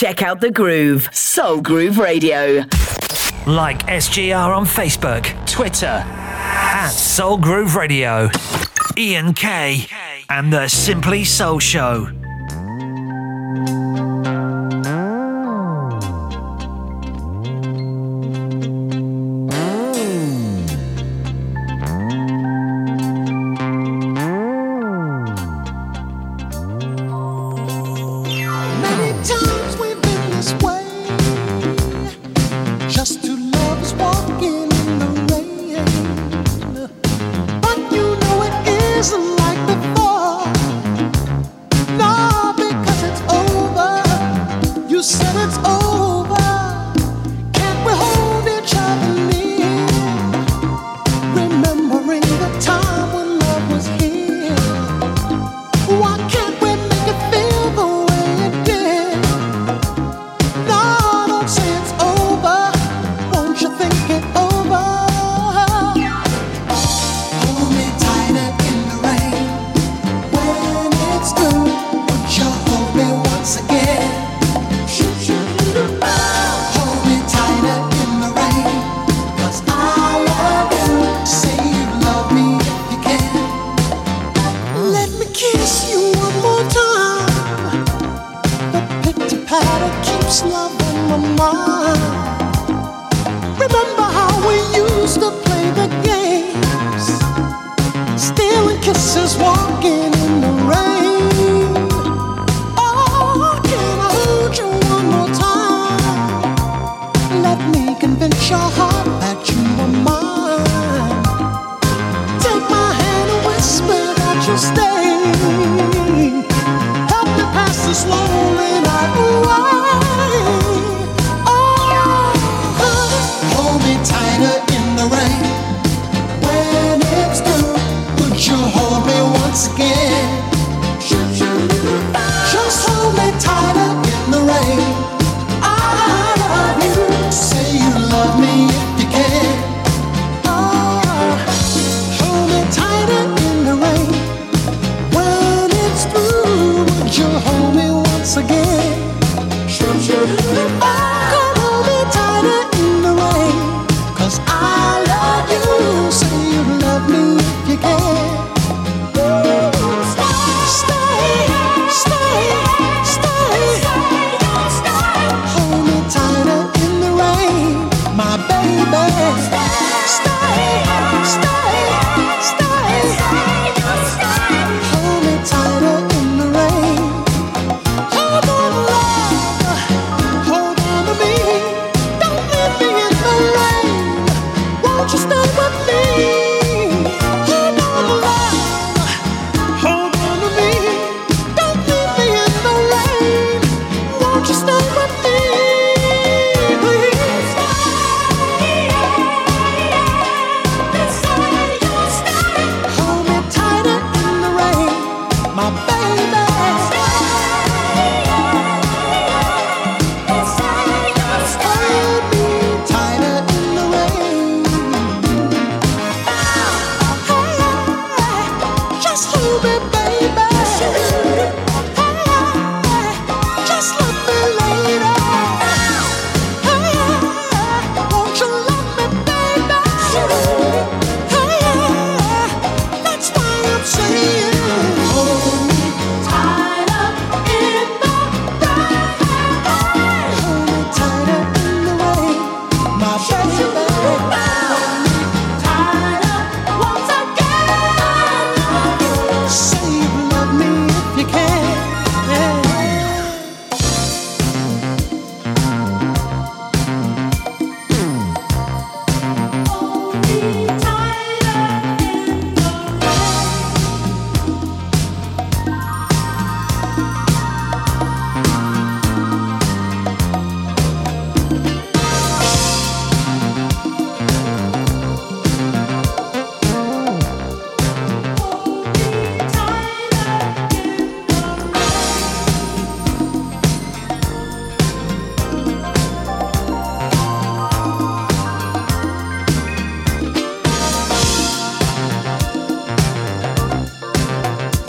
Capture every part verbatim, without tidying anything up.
Check out the groove. Soul Groove Radio. Like S G R on Facebook, Twitter, at Soul Groove Radio. Ian K and the Simply Soul Show.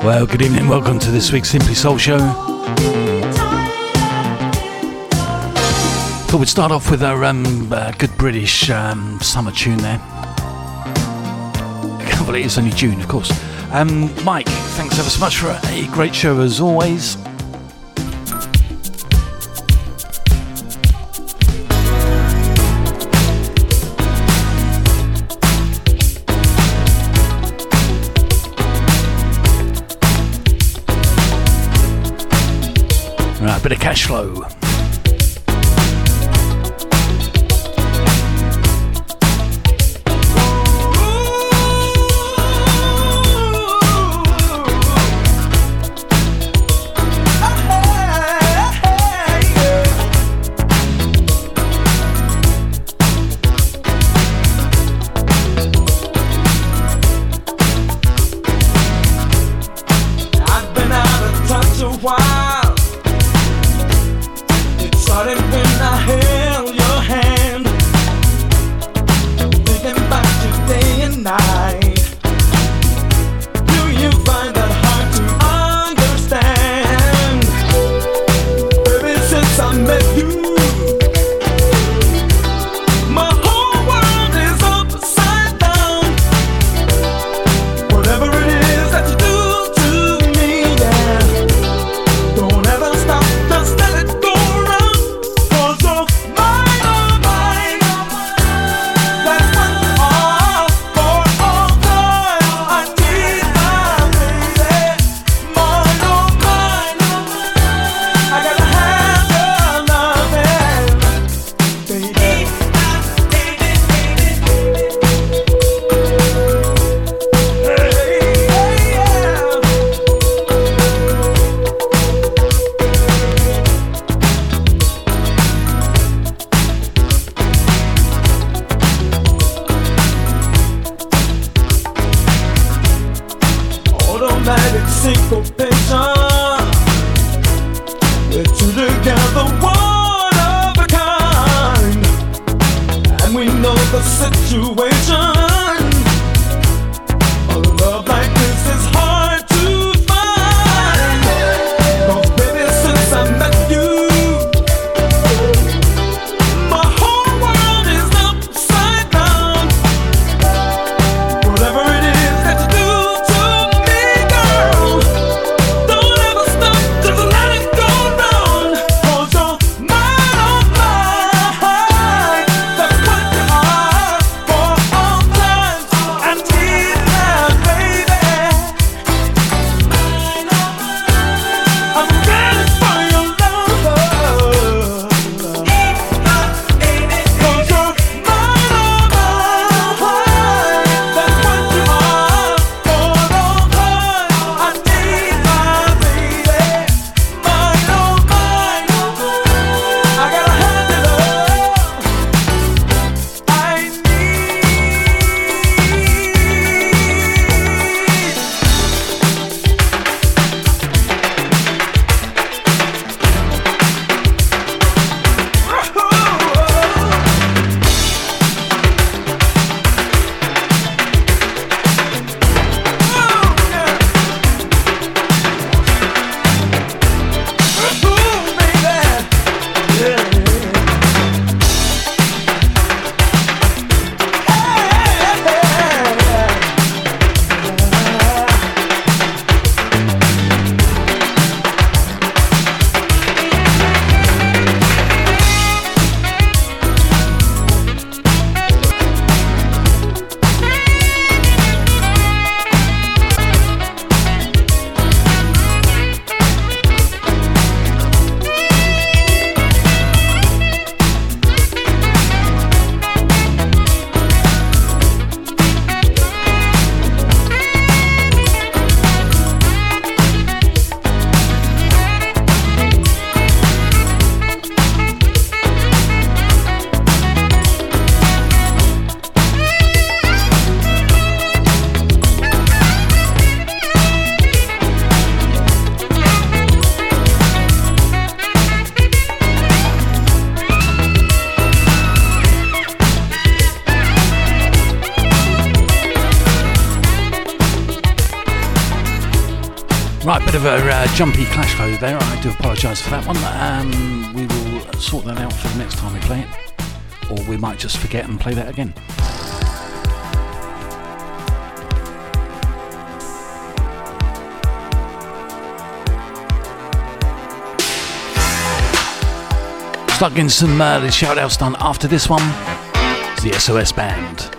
Well, good evening, welcome to this week's Simply Soul Show. Thought we'd start off with a um, uh, good British um, summer tune there. I can't believe it's only June, of course. Um, Mike, thanks ever so much for a great show as always. Right, a bit of cash flow. Jumpy clash flow there, I do apologise for that one. Um, we will sort that out for the next time we play it, or we might just forget and play that again. Start getting some uh, shout outs done after this one. It's the S O S Band.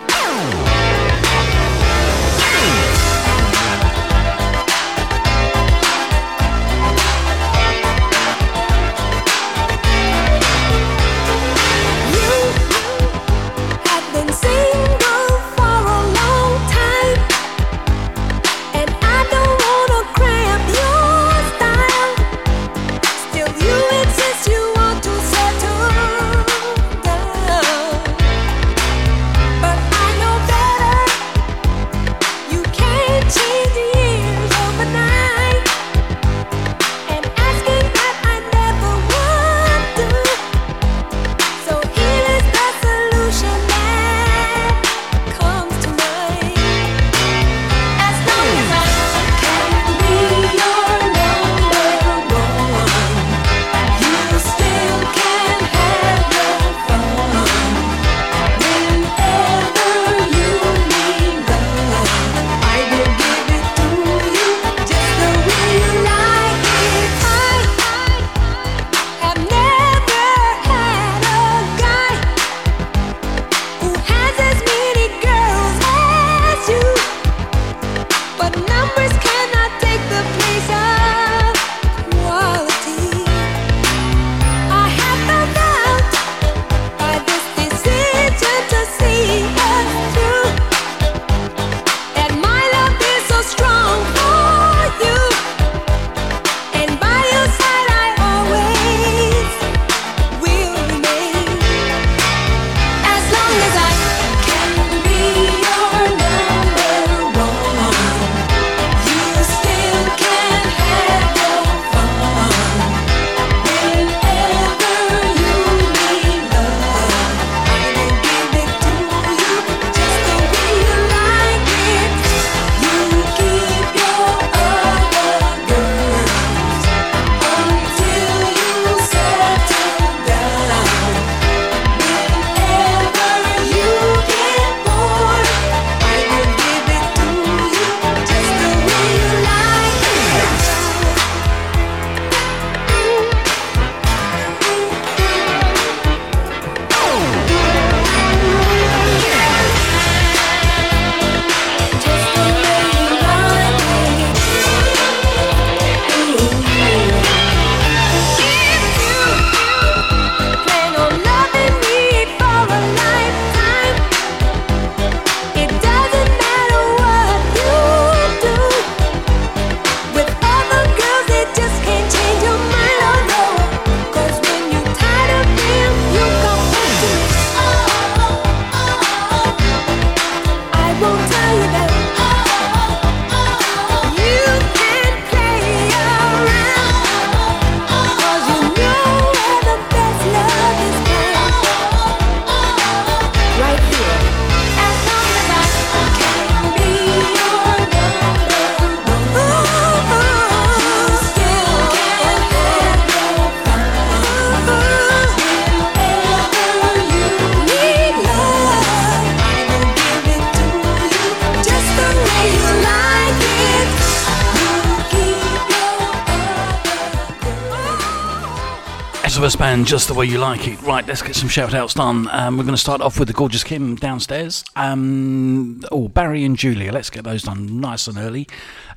Band, just the way you like it. Right, let's get some shout outs done. Um, we're going to start off with the gorgeous Kim downstairs. Um, oh, Barry and Julia, let's get those done nice and early.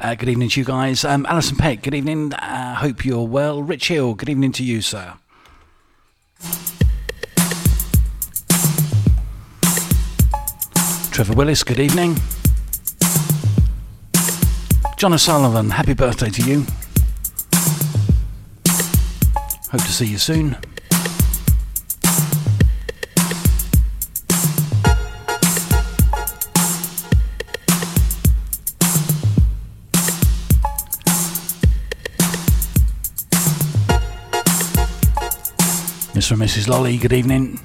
Uh, good evening to you guys. Um, Alison Peck, good evening. Uh, hope you're well. Rich Hill, good evening to you, sir. Trevor Willis, good evening. John O'Sullivan, happy birthday to you. Hope to see you soon. Mister and Missus Lolly, good evening.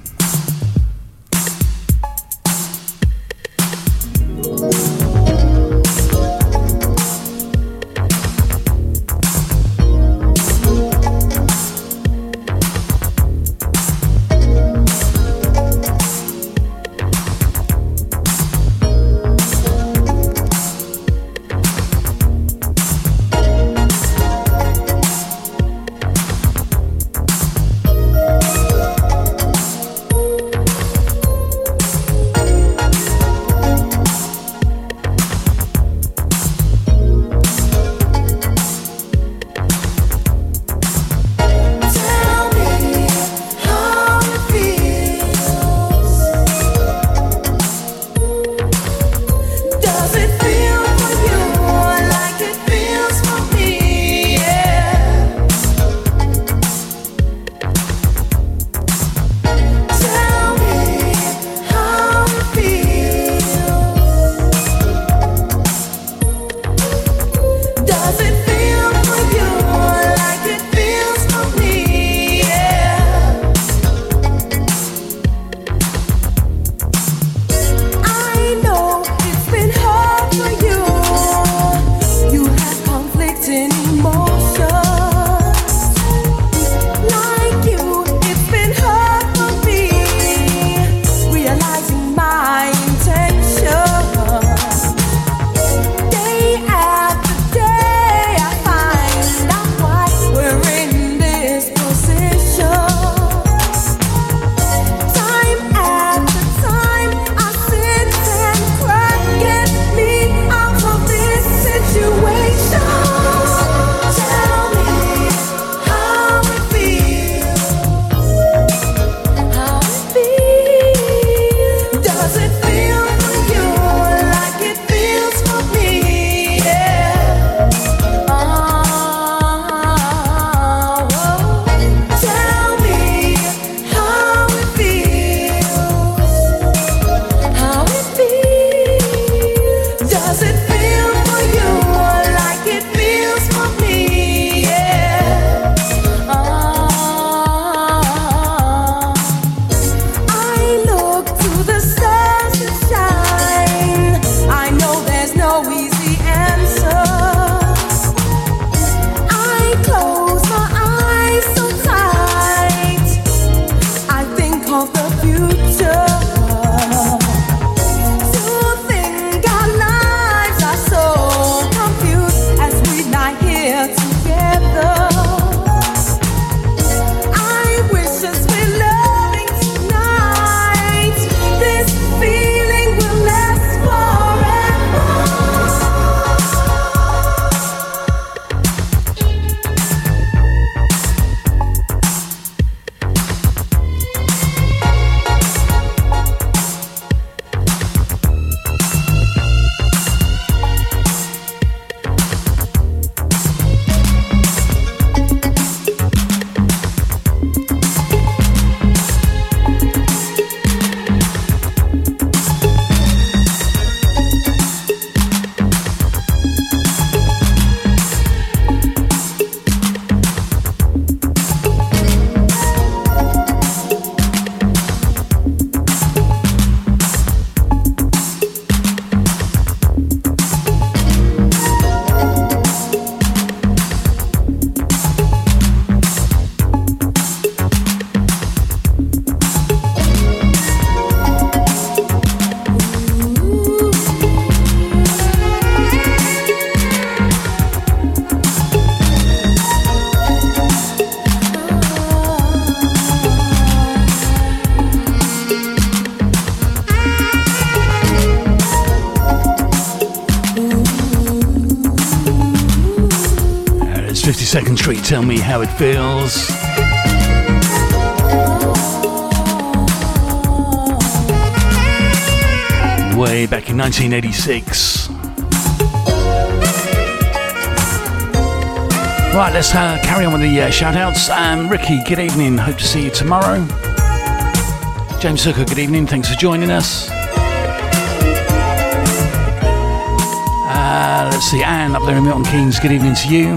fifty-second Street, tell me how it feels. Way back in nineteen eighty-six. Right, let's uh, carry on with the uh, shout-outs. Um, Ricky, good evening. Hope to see you tomorrow. James Hooker, good evening. Thanks for joining us. Uh, let's see, Anne up there in Milton Keynes, good evening to you.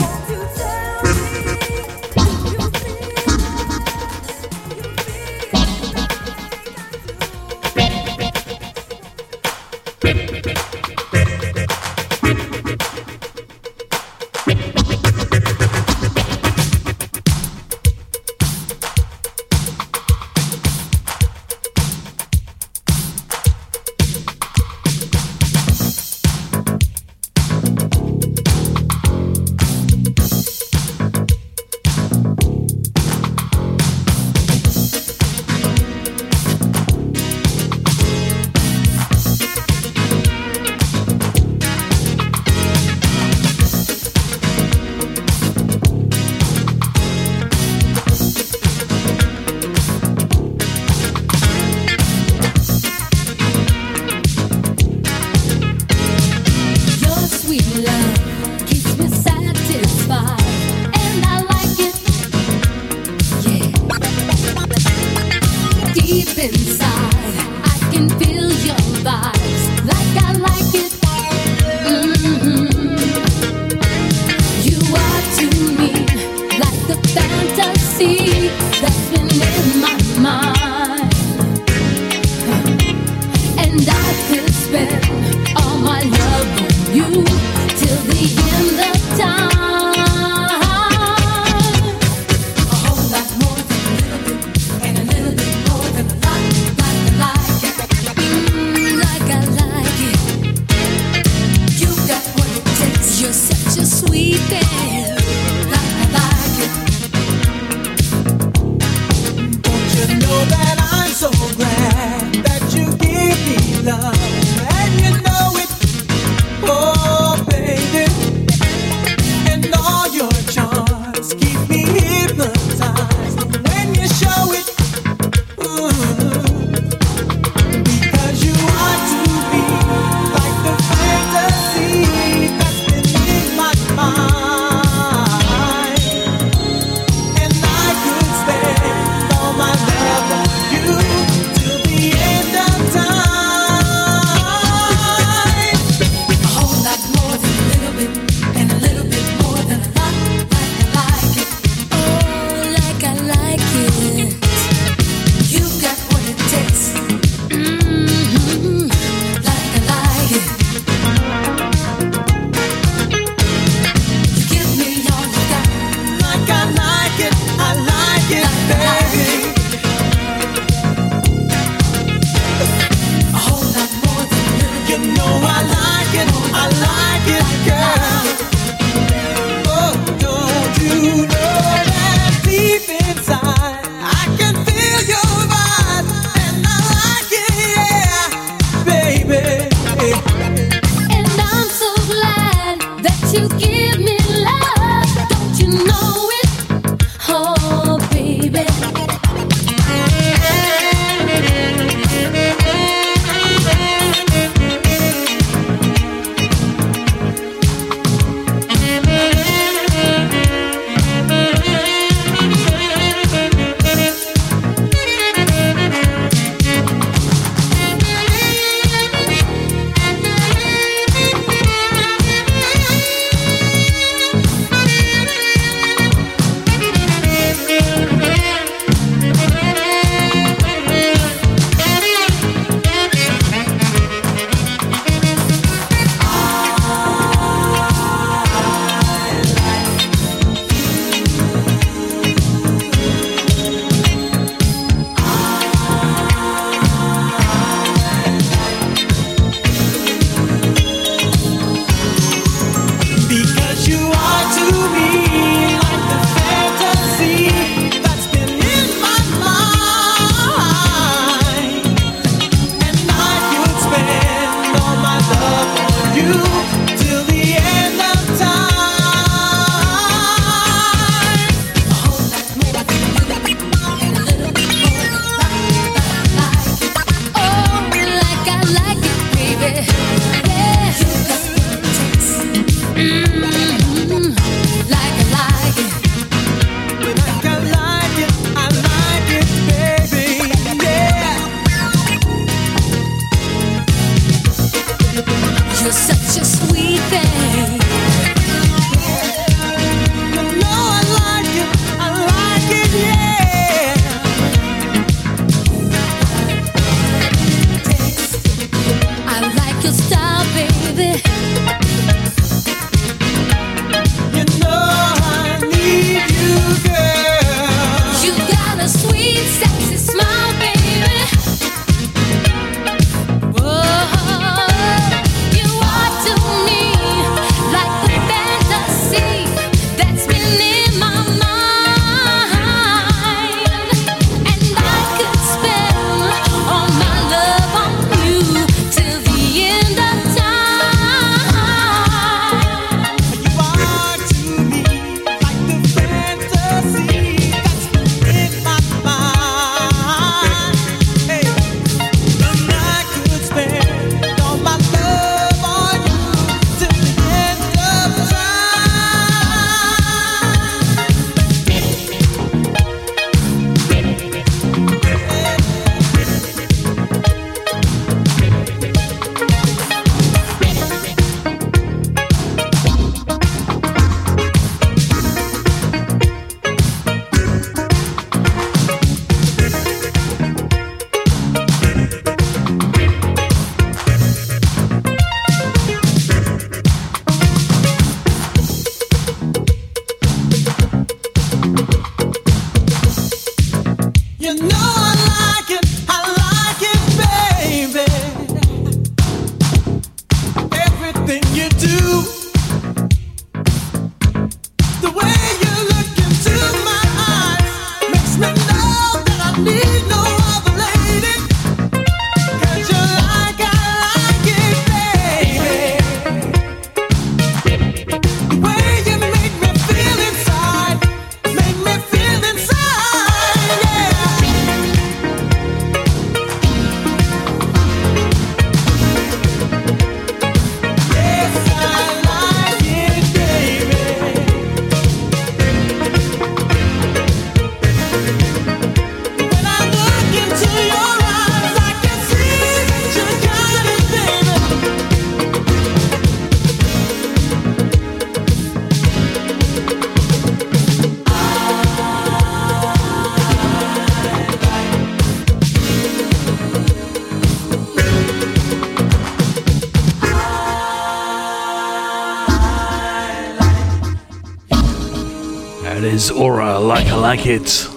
Aurra, like I like it.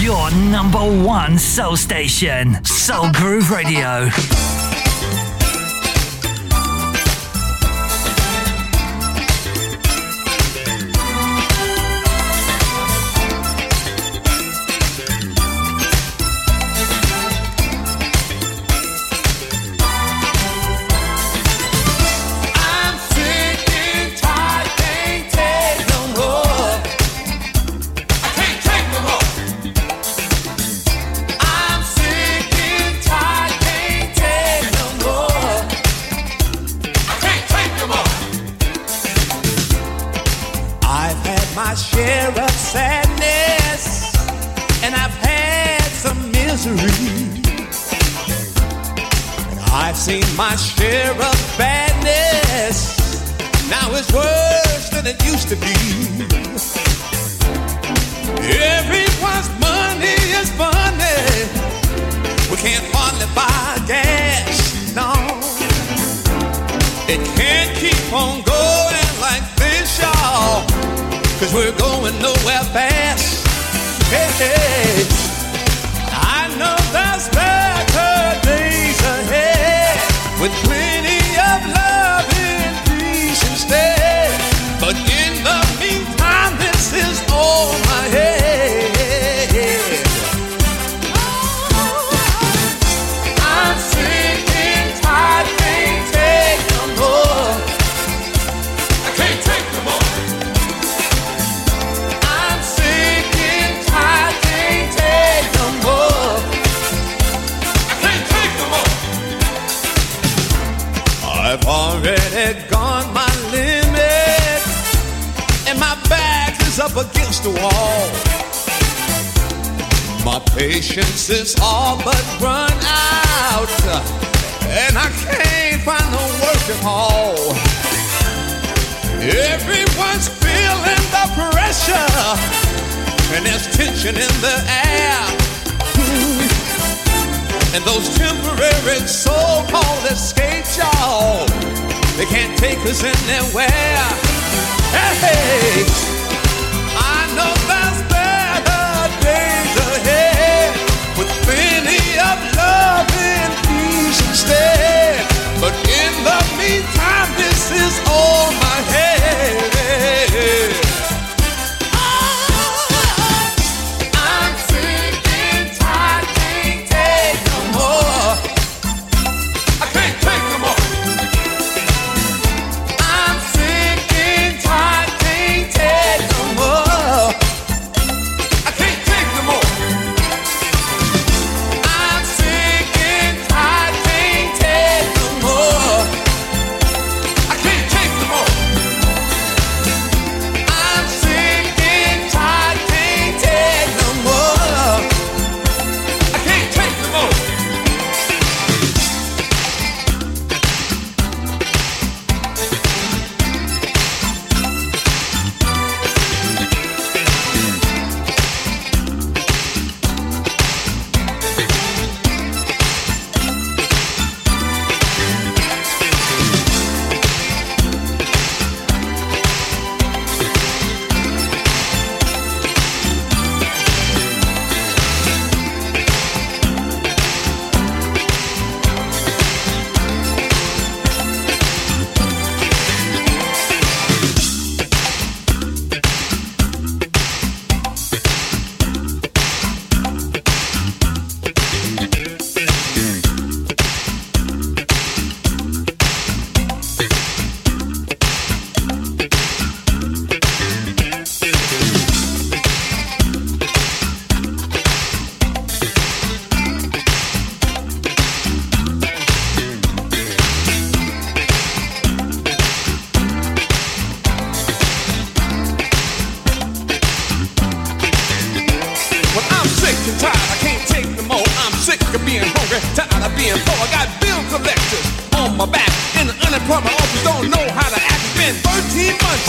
Your number one soul station, Soul Groove Radio.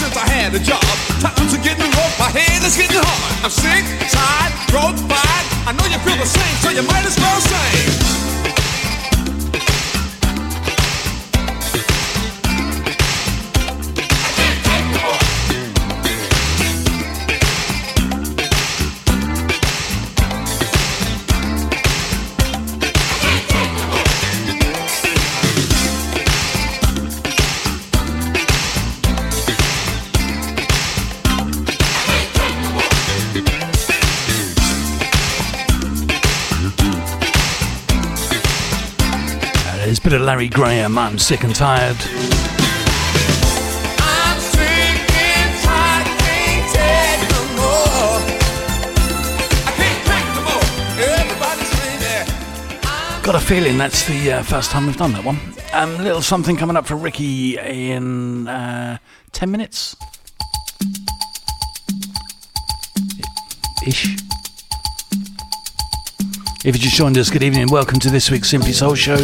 since I had a job. Times are getting rough, my head is getting hard. I'm sick, tired, broke, fired. I know you feel the same, so you might as well sing. Bit of Larry Graham, I'm sick and tired. I'm sick and tired, can't take no more. I can't take no more. Everybody's screaming. Got a feeling that's the uh, first time we've done that one. Um, little something coming up for Ricky in uh, ten minutes. Ish. If you just joined us, good evening and welcome to this week's Simply Soul Show.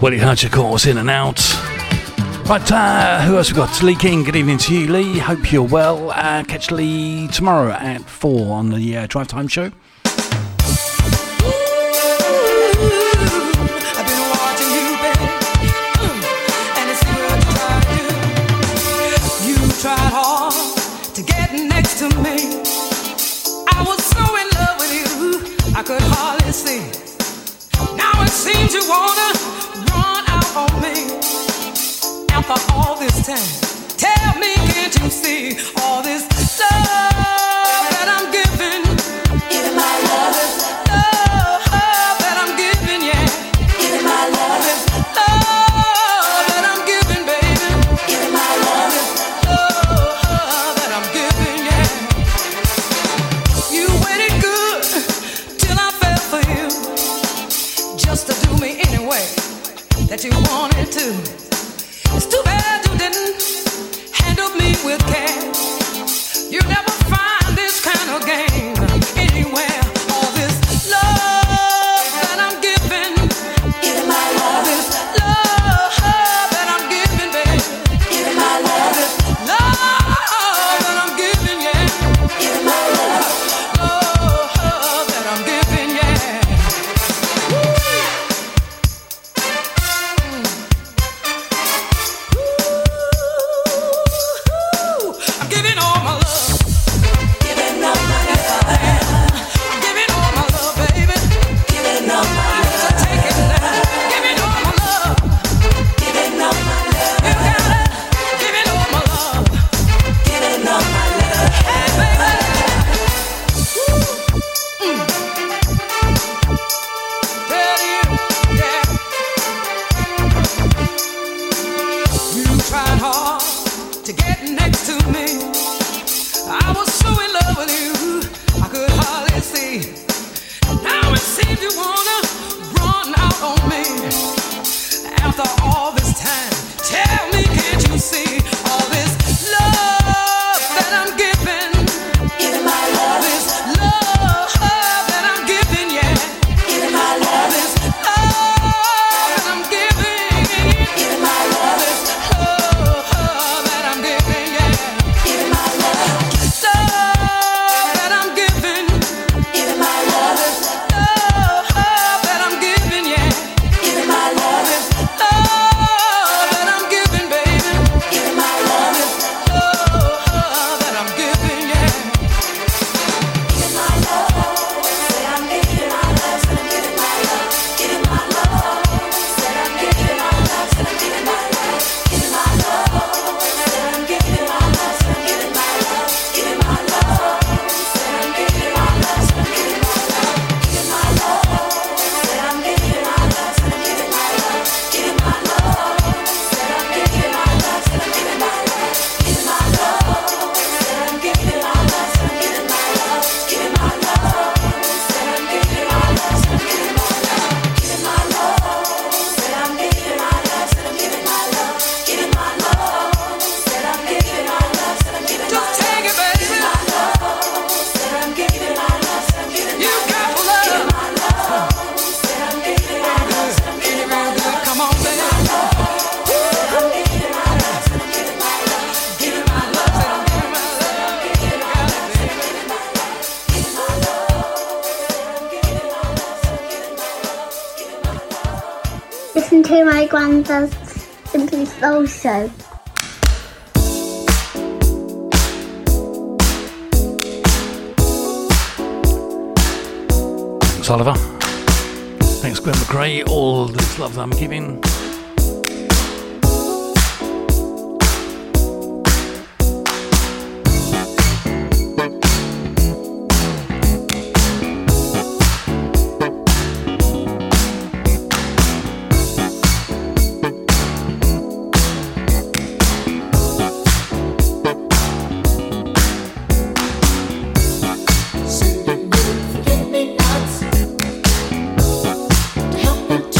Willie Hutch, of course, in and out. Right, uh, who else we got? Lee King, good evening to you, Lee. Hope you're well. Uh, catch Lee tomorrow at four on the uh, Drive Time Show. You wanna run out on me after all this time? Tell me, can't you see all this love that I'm giving? Give my love, love that I'm giving, yeah. Give my love, love that I'm giving, baby. Give my love, love that I'm giving, yeah. You waited good till I fell for you, just to do me anyway that you wanted to. It's too bad you didn't handle me with care. You never find this kind of game anywhere. All this love that I'm giving, give my love, this love that I'm giving, baby, give my love, this love that I'm giving, yeah, give my love, love that I'm giving, yeah. I'm giving all my love. Giving up my love. I'm giving all my love, baby. Giving up my love. So take it now. Giving all my love. Giving up my love. You gotta give it all my love. Giving up my love. Hey, baby. Woo. Mm. Tell you, yeah. You tried hard to get next to me. I was so in love with you, I could hardly see. Now it seems you wanna run out on me. After all this time, tell me, can't you see all this love that I'm giving? Give my love, this love that I'm giving, yeah. Give my love, this love that I'm giving. Give my love, this love that I'm giving, yeah. Give my love, love that I'm giving. Give my love, this love that I'm giving, yeah. Give my love, this love that I'm giving, baby. Give my love, this love that I'm giving, yeah. Give my love, say I'm giving my love, say I'm giving my love. Give my love, say I'm giving my love, say I'm giving my love. Give my love, say I'm giving my love, say I'm giving my love. Give my love, say I'm giving my love, say I'm giving my love. Give my love, say I'm giving my love, say I'm giving my love. Give my love, say I'm giving my love, say I'm giving my love. Give my love, say I'm giving my love, say I'm giving my love. Give my love, say I'm giving my love, say I'm giving my love. Give my love, say I'm giving my love, say I'm giving my love. Give my love, say I'm giving my love, say I'm giving my love. Just take it, baby. Give my love, say I'm giving my love, say I'm giving my love. You got love. Give my love, say I'm giving my love, say I'm giving my love. Come on, baby. Give my love, say I'm giving my love, say I'm giving my love. Give my love, say I'm giving my love, say I'm giving my love. Give my love, give my love, say I'm giving my love, say I'm giving my love. Give my love. Listen to my granddad's Simply Soul Show. Thanks, Oliver. Thanks, Gwen McCrae. All this love that I'm giving. Help me to remember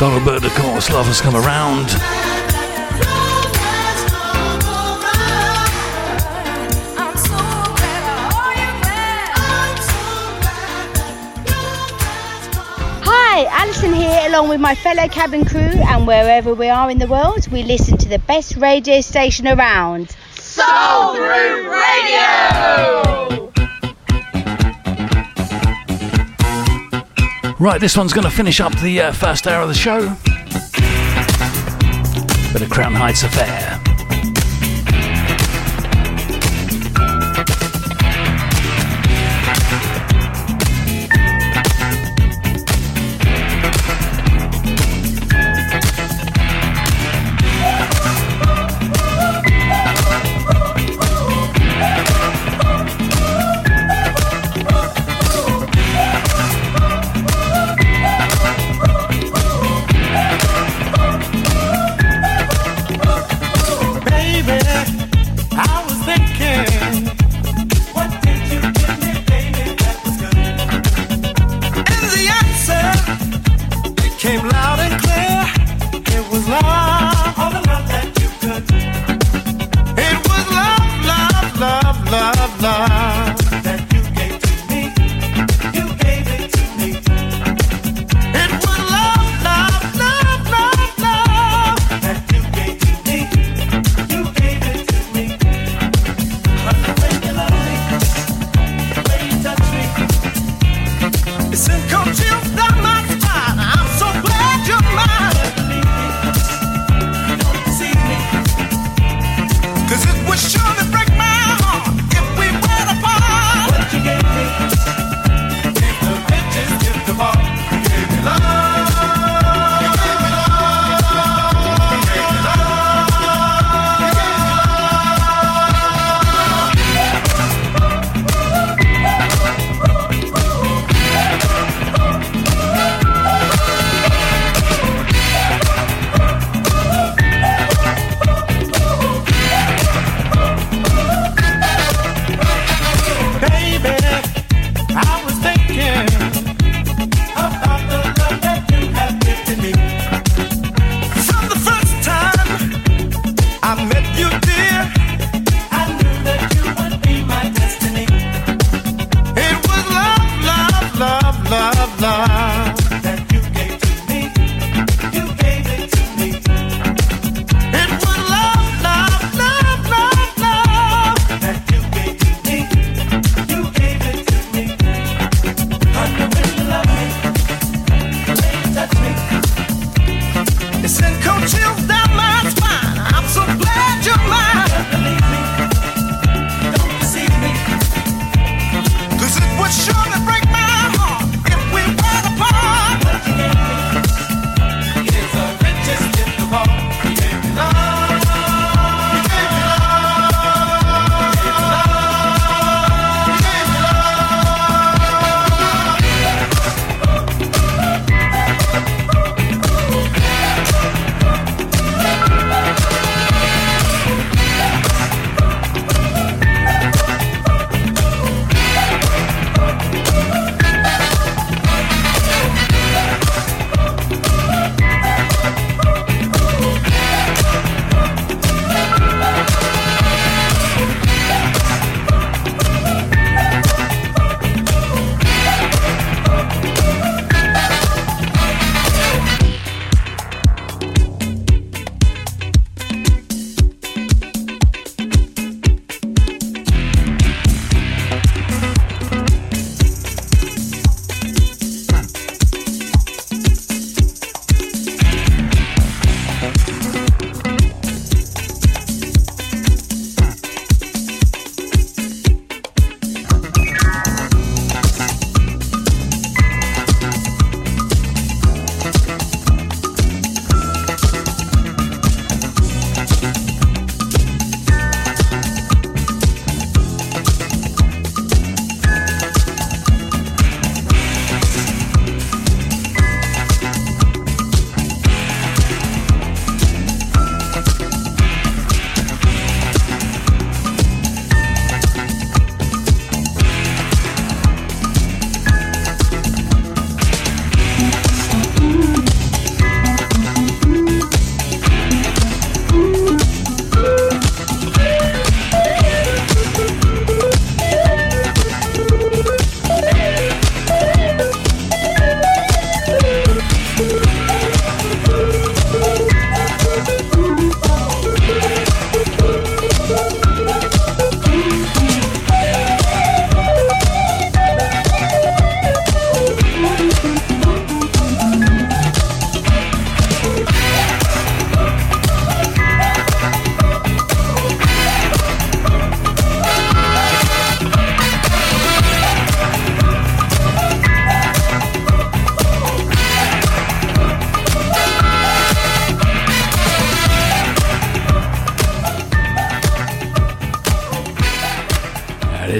Donald of course, Love Has Come Around. Hi, Alison here, along with my fellow cabin crew, and wherever we are in the world, we listen to the best radio station around. Soul Groove Radio! Right, this one's going to finish up the uh, first hour of the show. Bit of Crown Heights Affair. Cause it would surely break my heart if we were to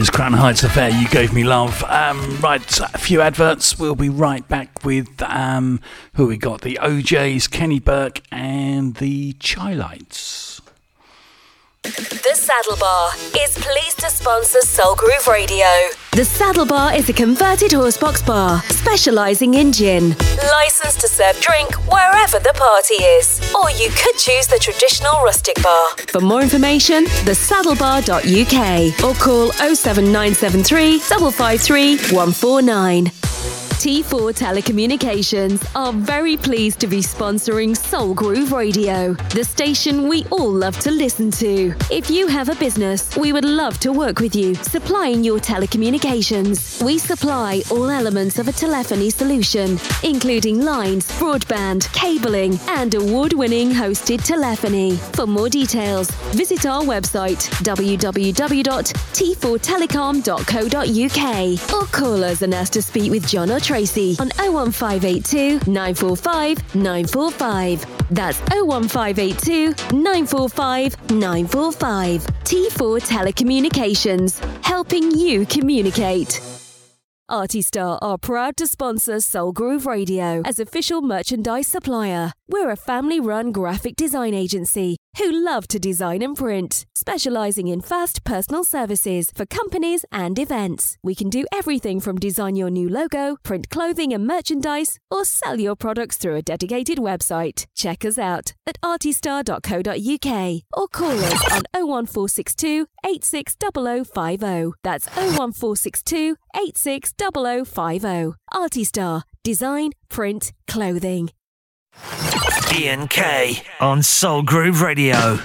was Crown Heights Affair, You Gave Me Love. Um, right, a few adverts. We'll be right back with um, who we got, the O'Jays, Keni Burke and the Chi Lites. The Saddle Bar is pleased to sponsor Soul Groove Radio. The Saddle Bar is a converted horsebox bar specialising in gin. Licensed to serve drink wherever the party is. Or you could choose the traditional rustic bar. For more information, the saddle bar dot U K or call oh seven nine seven three, five five three, one four nine. T four Telecommunications are very pleased to be sponsoring Soul Groove Radio, the station we all love to listen to. If you have a business, we would love to work with you, supplying your telecommunications. We supply all elements of a telephony solution, including lines, broadband, cabling, and award-winning hosted telephony. For more details, visit our website, w w w dot t four telecom dot co dot u k, or call us and ask to speak with John or Tracy on oh one five eight two, nine four five, nine four five. That's oh one five eight two, nine four five, nine four five. T four Telecommunications, helping you communicate. Artistar are proud to sponsor Soul Groove Radio as official merchandise supplier. We're a family-run graphic design agency who love to design and print, specialising in fast personal services for companies and events. We can do everything from design your new logo, print clothing and merchandise, or sell your products through a dedicated website. Check us out at artistar dot co dot u k or call us on oh one four six two, eight six zero zero five zero. That's oh one four six two, eight six zero zero five zero. Artistar, design, print, clothing. Ian K on Soul Groove Radio.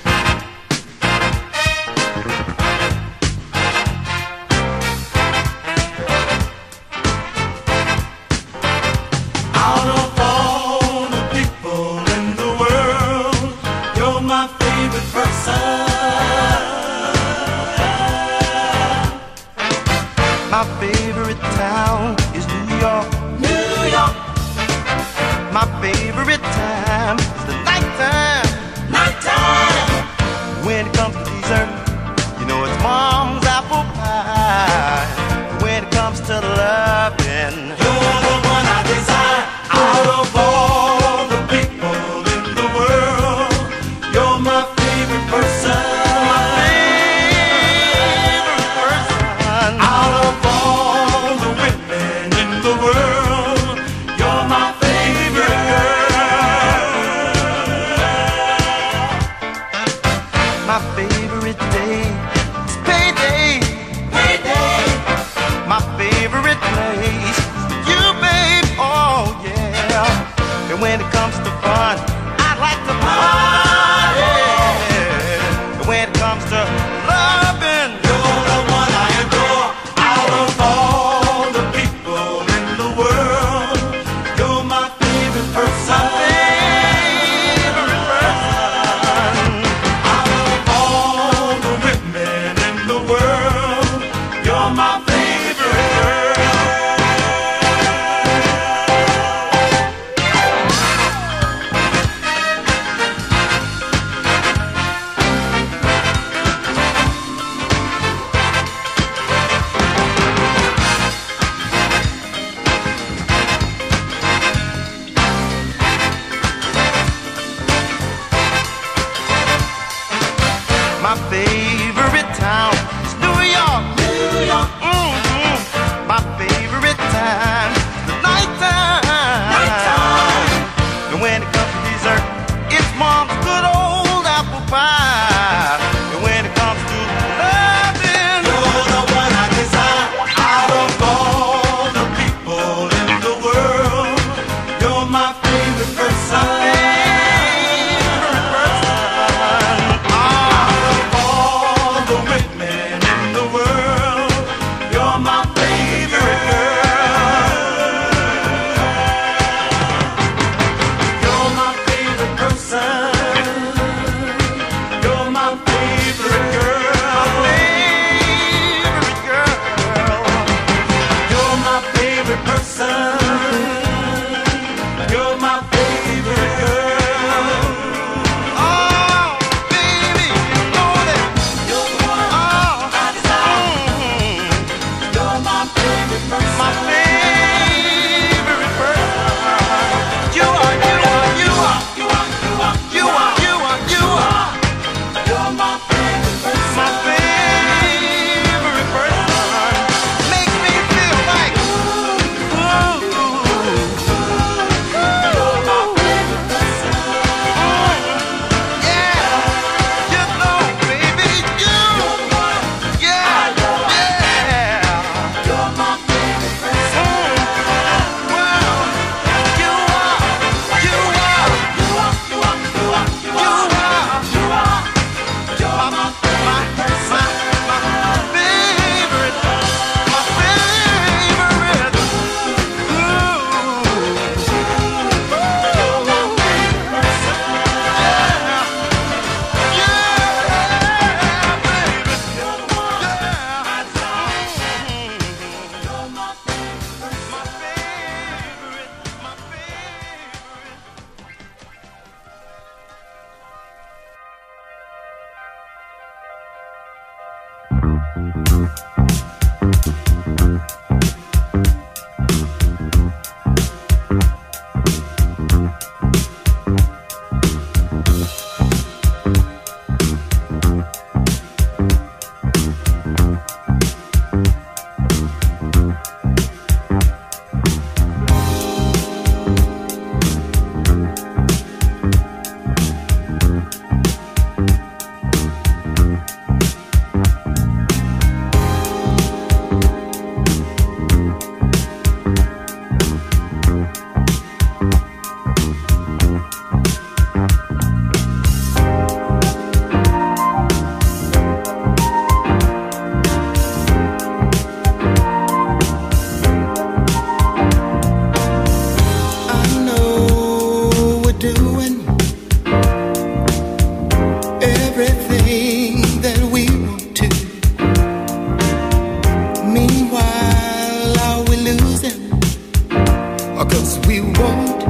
'cause we won't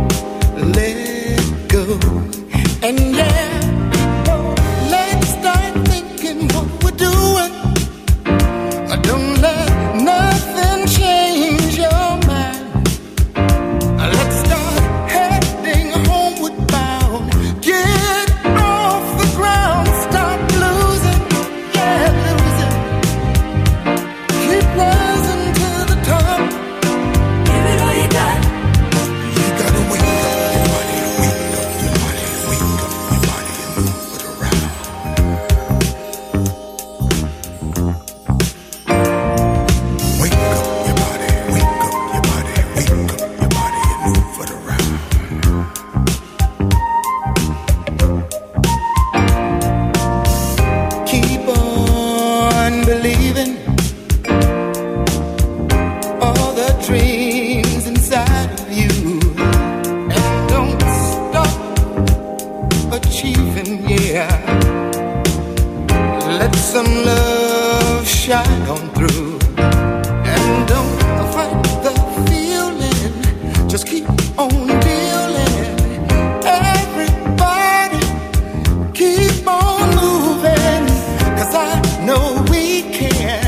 let go. And yeah, let's start thinking what we're doing. Don't let nothing change your mind. Let's start heading homeward bound. Get off the ground, stop losing, yeah, losing. Keep rising to the top. Give it all you got. You gotta wake up your body and wake up your body and wake up your body and move it around. Keep on believing all the dreams inside of you, and don't stop achieving, yeah. Let some love shine on through, and don't fight the feeling, just keep on dealing. Everybody keep on moving, 'cause I know we can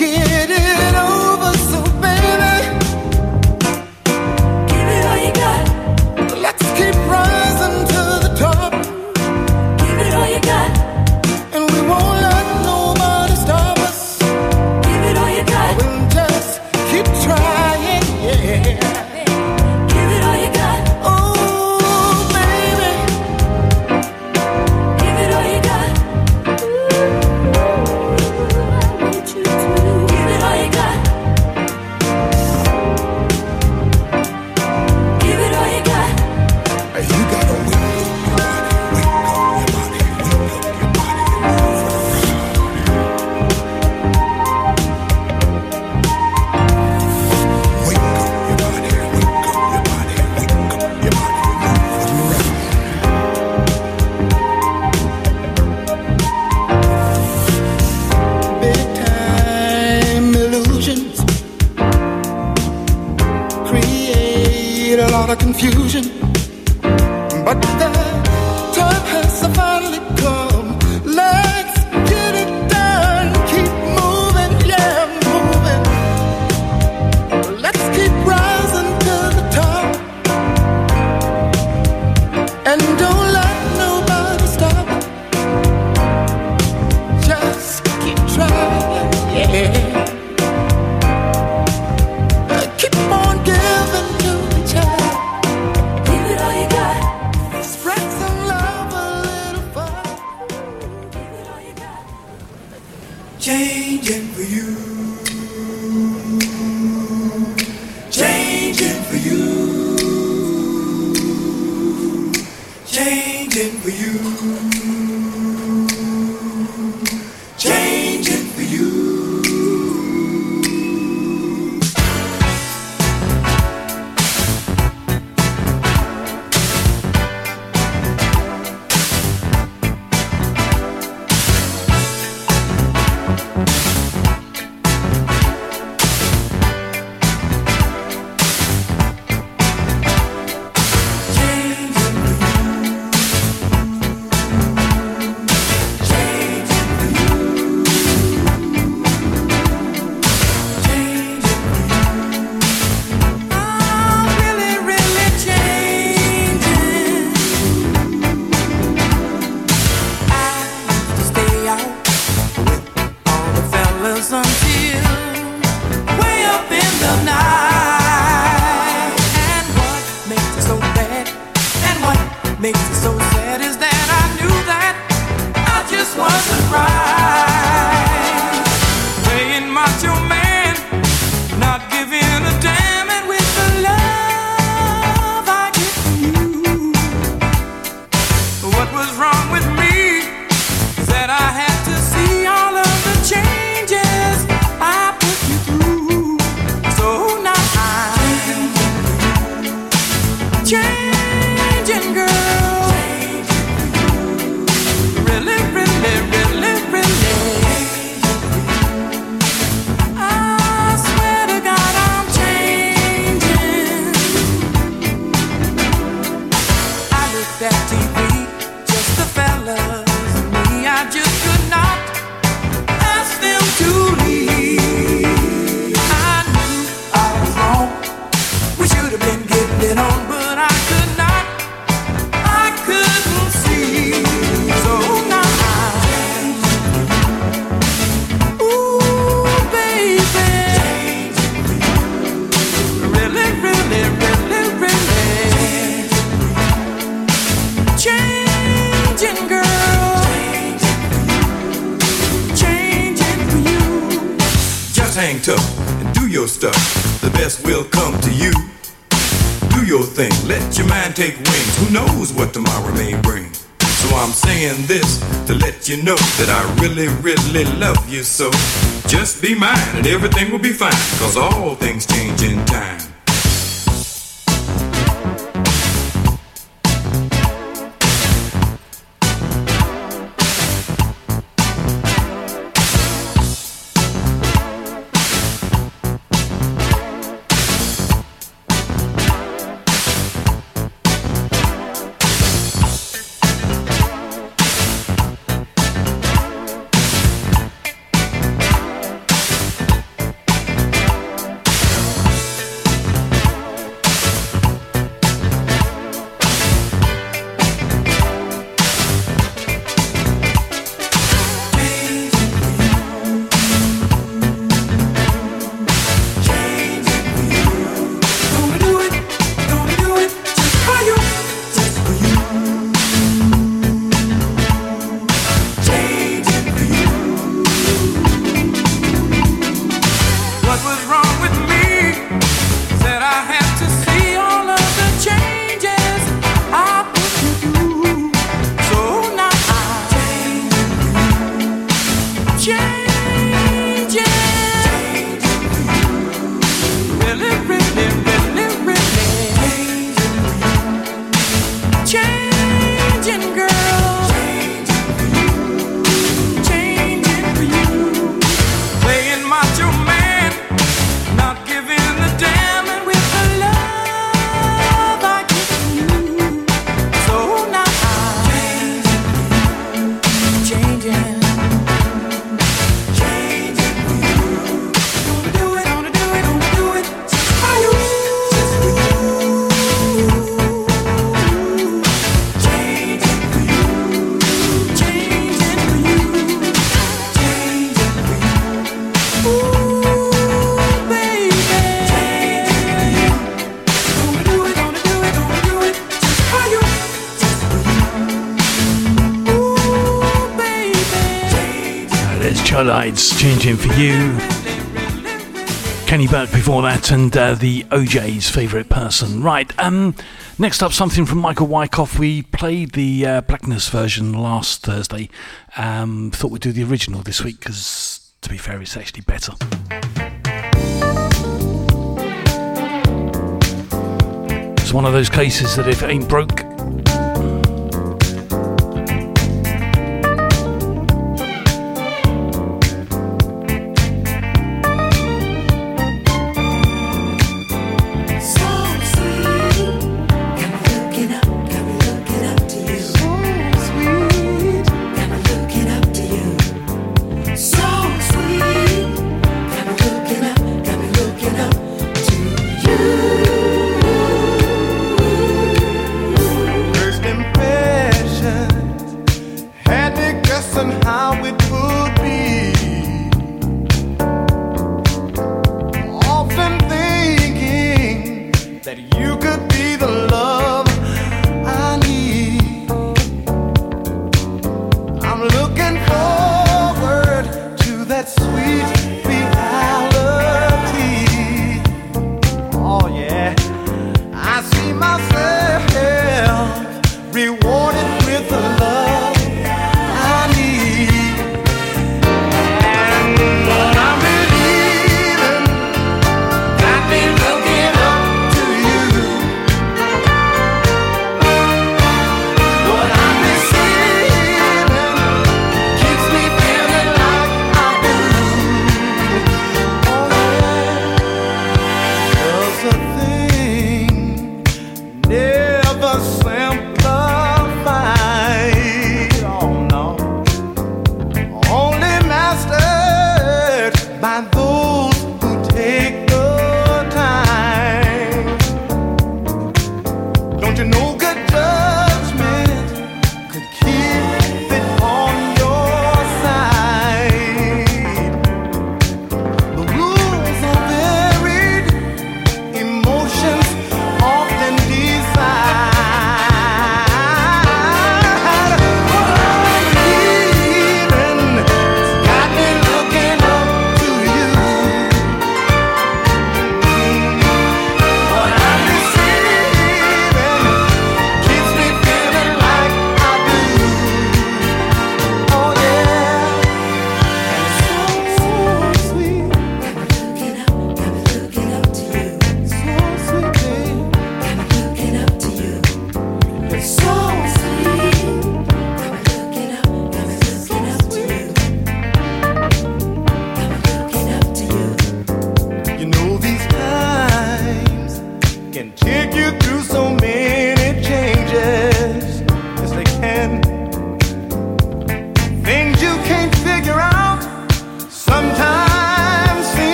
get it over. So baby, give it all you got. let's keep rising to the top. Give it all you got. And we won't let nobody stop us. Give it all you got. We'll just keep trying, yeah. Give it all you got. Oh, baby. Give it all you got. I want you to. Give it all you got. Give it all you got. You gotta wake up your body, wake up your body, wake up your body and move it around. Wake up your body, wake up your body, wake up your body and move it around. Big time illusions create a lot of confusion, but the time has finally come. Let's get it done. Keep moving, yeah, moving. Let's keep rising to the top, and don't let nobody stop. Just keep trying, yeah. Uh, Keep on giving to each other. Give it all you got. Spread some love a little far. Give it all you got. Changing for you. Changing for you. Changing for you. Changing for you. I'm really, really changing. I used to stay out with all the fellas until way up in the night. And what makes it so bad, and what makes it so sad is that I knew that I just wasn't right. Playing macho man, not giving a damn, and with the love I get from you. What was wrong with me is that I had to see all of the changes I put you through. So now I'm changing, girl. Really, really, really, really tough and do your stuff. The best will come to you. Do your thing, let your mind take wings. Who knows what tomorrow may bring? So I'm saying this to let you know that I really, really love you so. Just be mine and everything will be fine, cause all things change in time. Chi Lites, changing for you. Keni Burke before that, and uh, the O'Jays' favourite person. Right, um, next up, something from Michael Wycoff. We played the uh, Blackness version last Thursday. Um, thought we'd do the original this week because, to be fair, it's actually better. It's one of those cases that if it ain't broke,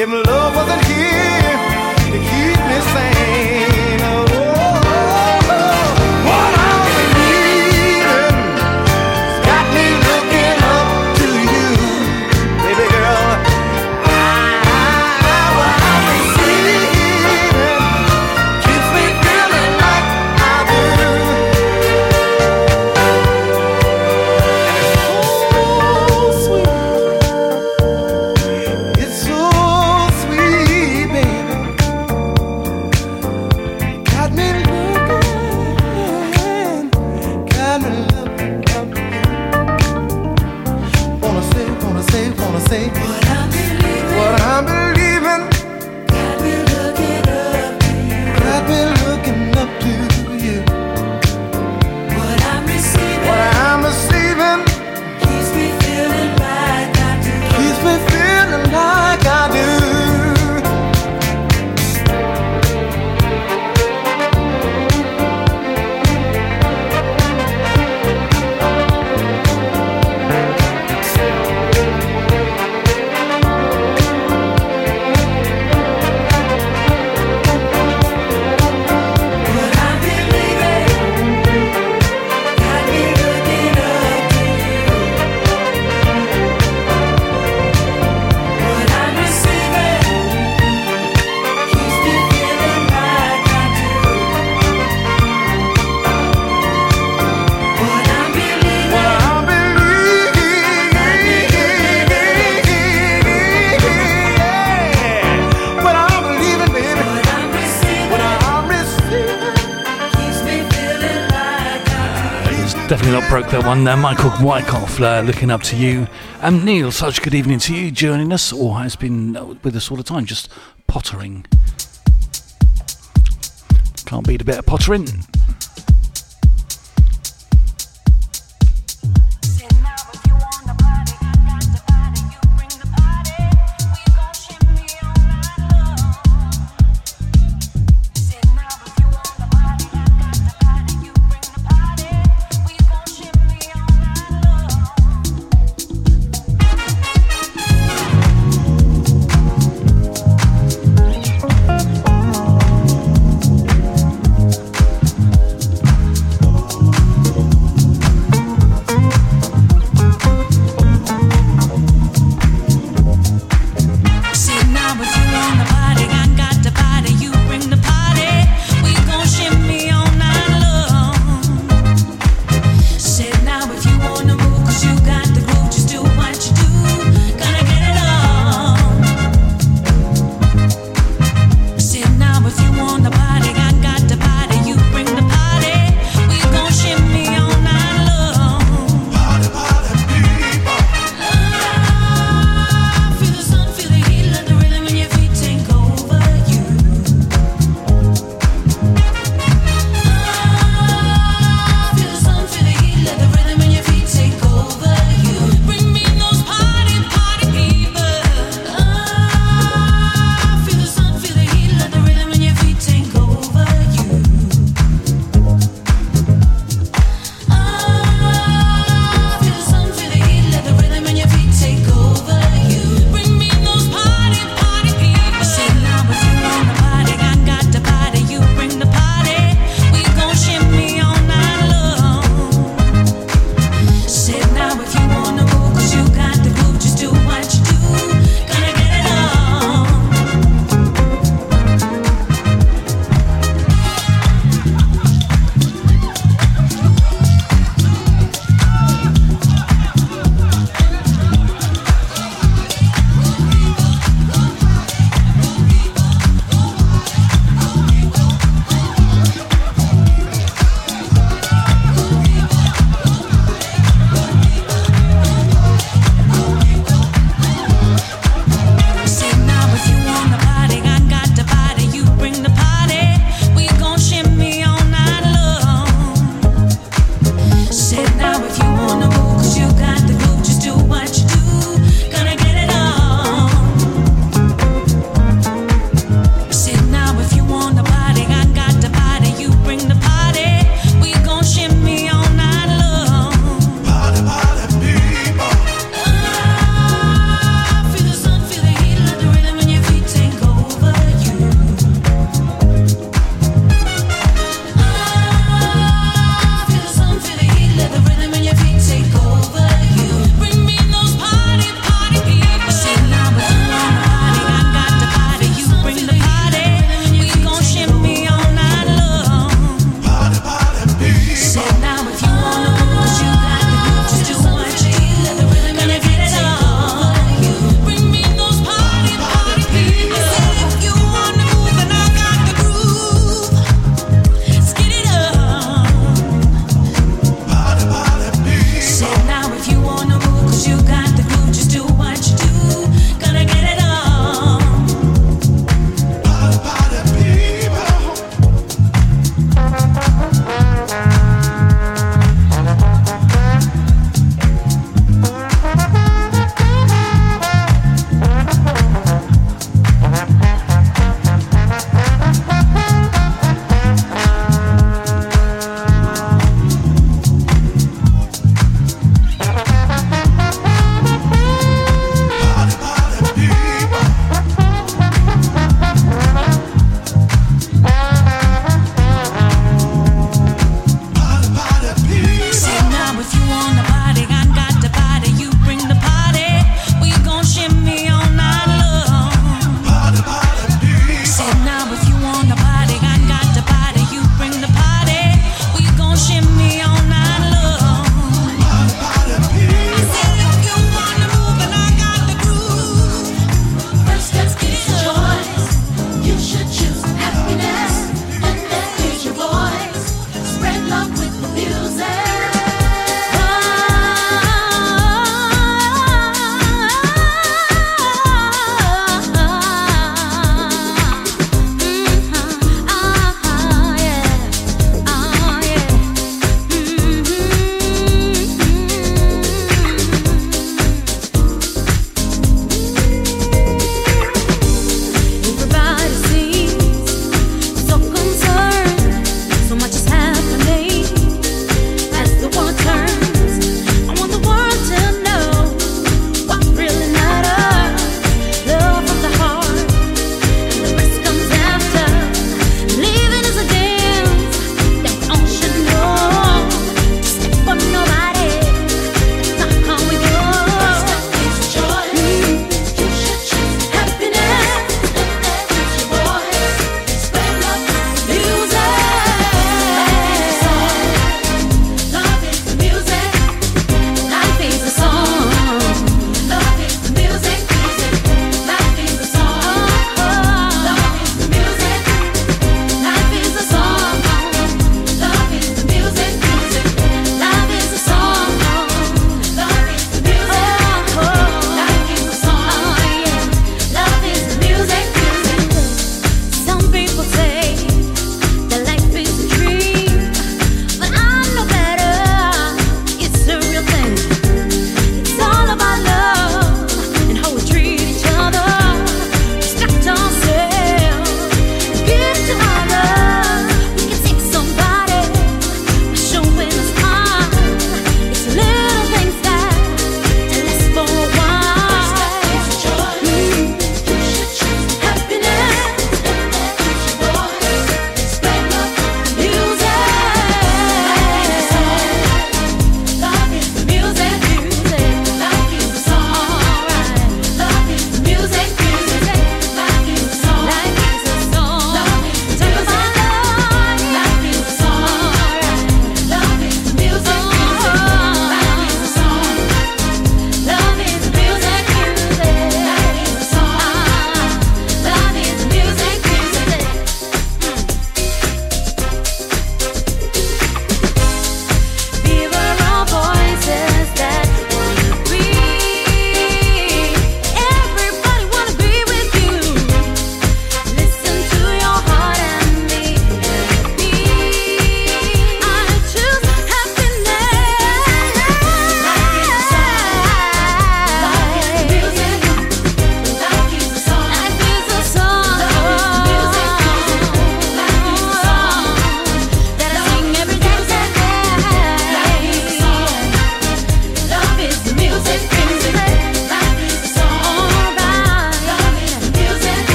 If love wasn't here to keep me sane, oh, oh, oh. What I've been needing's got me looking up to you, baby girl. I, what I've been seeing keeps me feeling like I do. And it's so sweet, it's so sweet, baby. Got me looking, got me looking up. Wanna say, wanna say, wanna say what I'm believing, what I'm believing. Got me looking up to you, got me looking up to you. What I'm receiving, what I'm receiving keeps me feeling like I do, keeps me feeling like I do. What I'm believing, got me looking up to you. What I'm receiving keeps me feeling like I do. What I'm believing, What I'm believing, what I'm believing, baby. what I'm receiving What I'm receiving keeps me feeling like I do. It's definitely not broke that one there. Michael Wycoff, uh, looking up to you. Um, Neil, such good evening to you, joining us, or has been uh, with us all the time, just pottering. Can't beat a bit of pottering.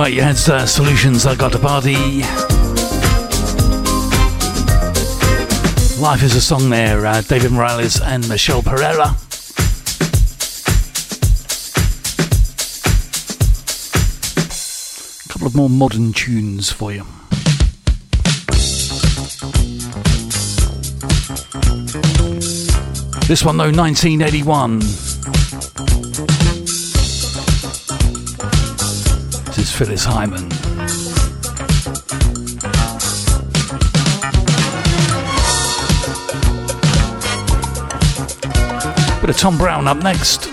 Right, you had uh, Soulutions, I Got to Party. Life is a Song there, uh, David Morales and Michelle Perera. A couple of more modern tunes for you. This one though, nineteen eighty-one. This is Phyllis Hyman. Bit of Tom Browne up next.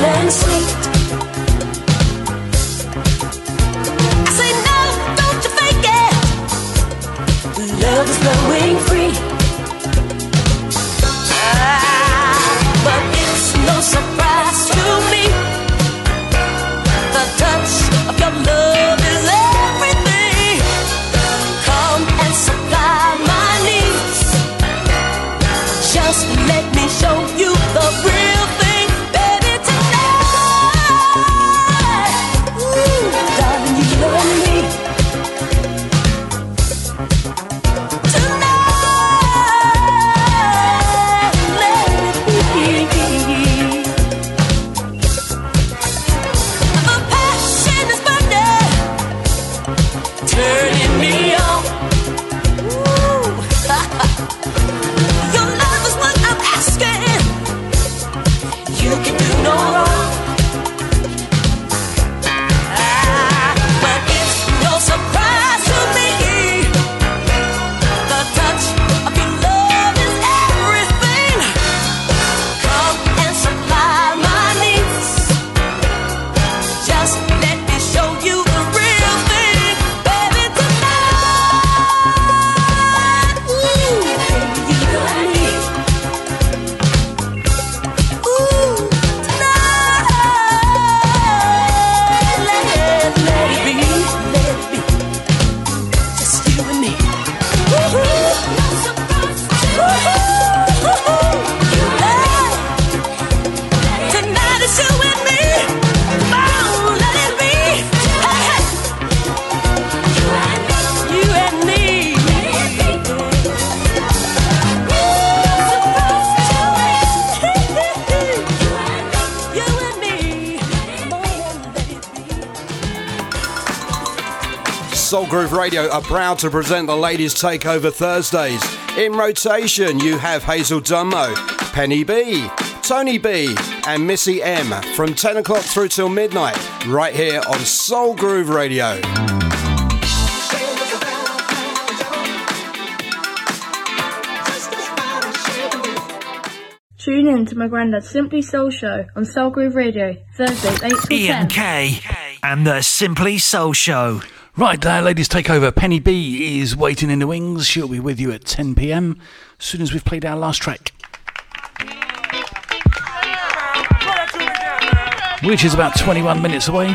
And sweet. I say no, don't you fake it. Love is flowing free. Ah, but it's no surprise to me. The touch of your love is everything. Come and supply my needs. Just let me show you the real thing. Tonight Soul Groove Radio are proud to present the Ladies Takeover Thursdays. In rotation, you have Hazel Dunmo, Penny B, Tony B and Missy M from ten o'clock through till midnight, right here on Soul Groove Radio. Tune in to my granddad's Simply Soul Show on Soul Groove Radio, Thursdays eight to ten. Ian K and the Simply Soul Show. Right there, Ladies Takeover. Penny B is waiting in the wings. She'll be with you at ten p.m. as soon as we've played our last track, which is about twenty-one minutes away.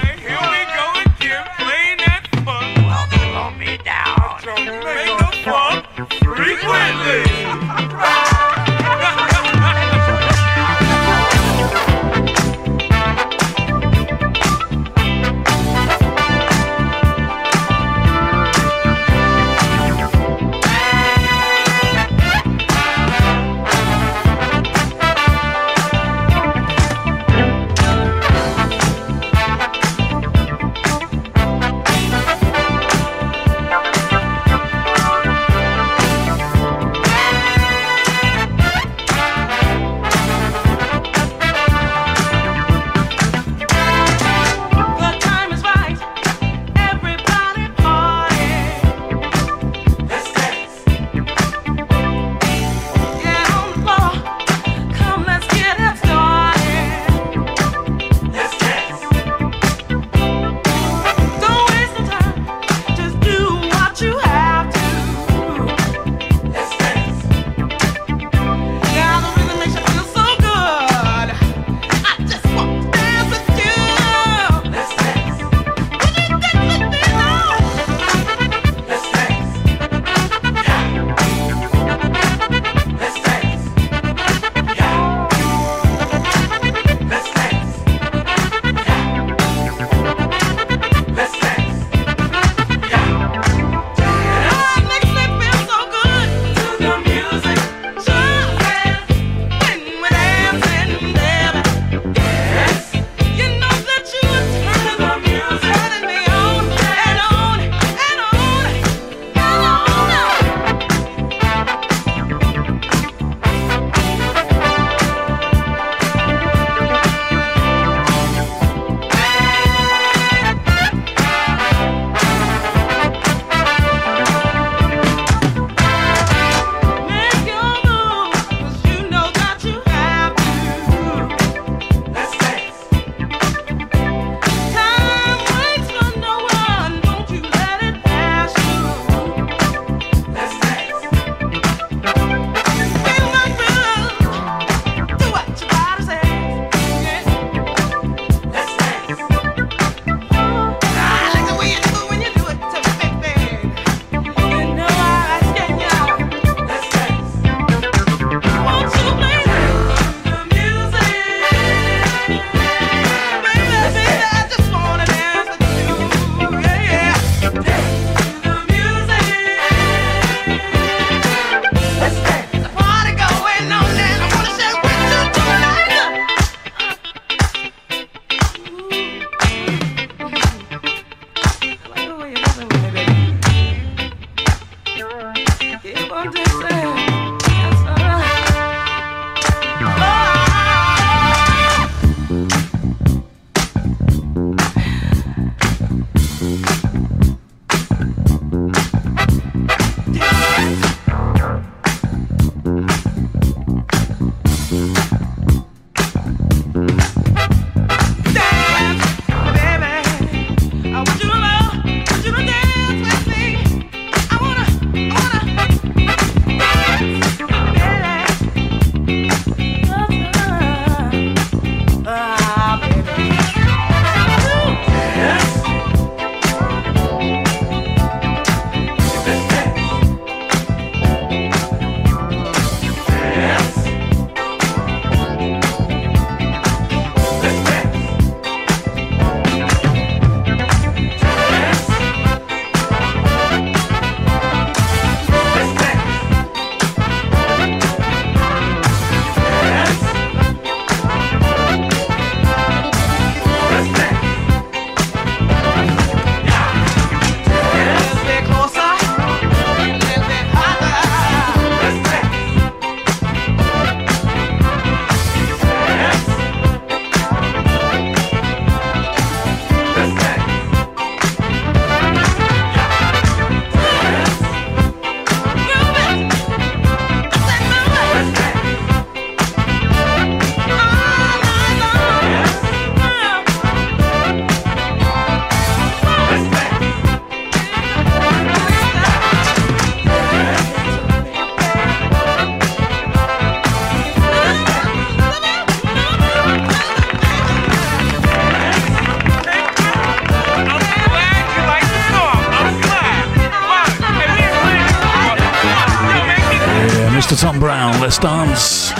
to Tom Browne, Let's Dance.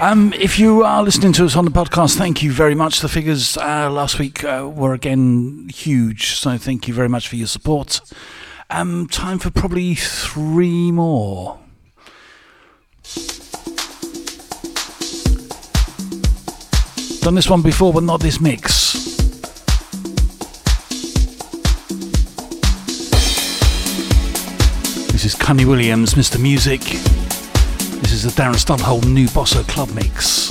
Um, if you are listening to us on the podcast, thank you very much. The figures uh, last week uh, were again huge, so thank you very much for your support. Um, time for probably three more. Done this one before, but not this mix. This is Cunnie Williams, Mister Music. This is the Darren Studholme New Bossa Club Mix.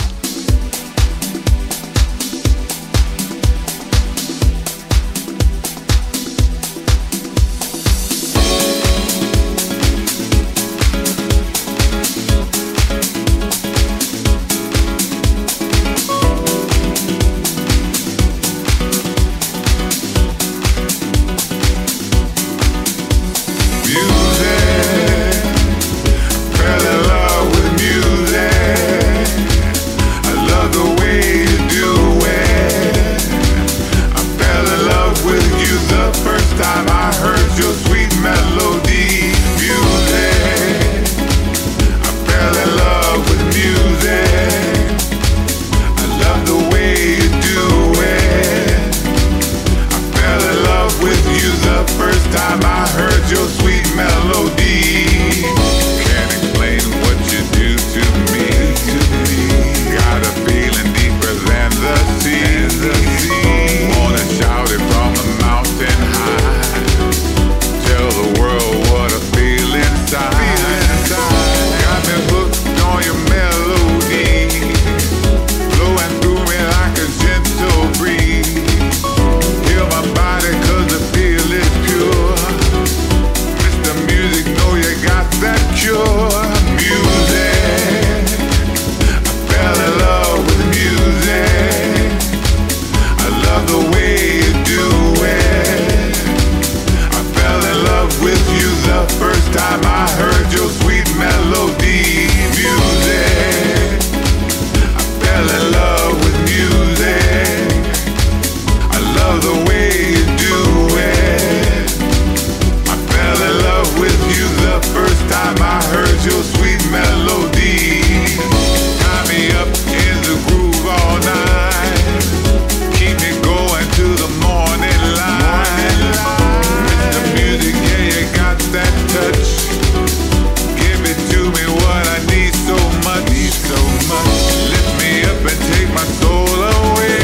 Lift me up and take my soul away.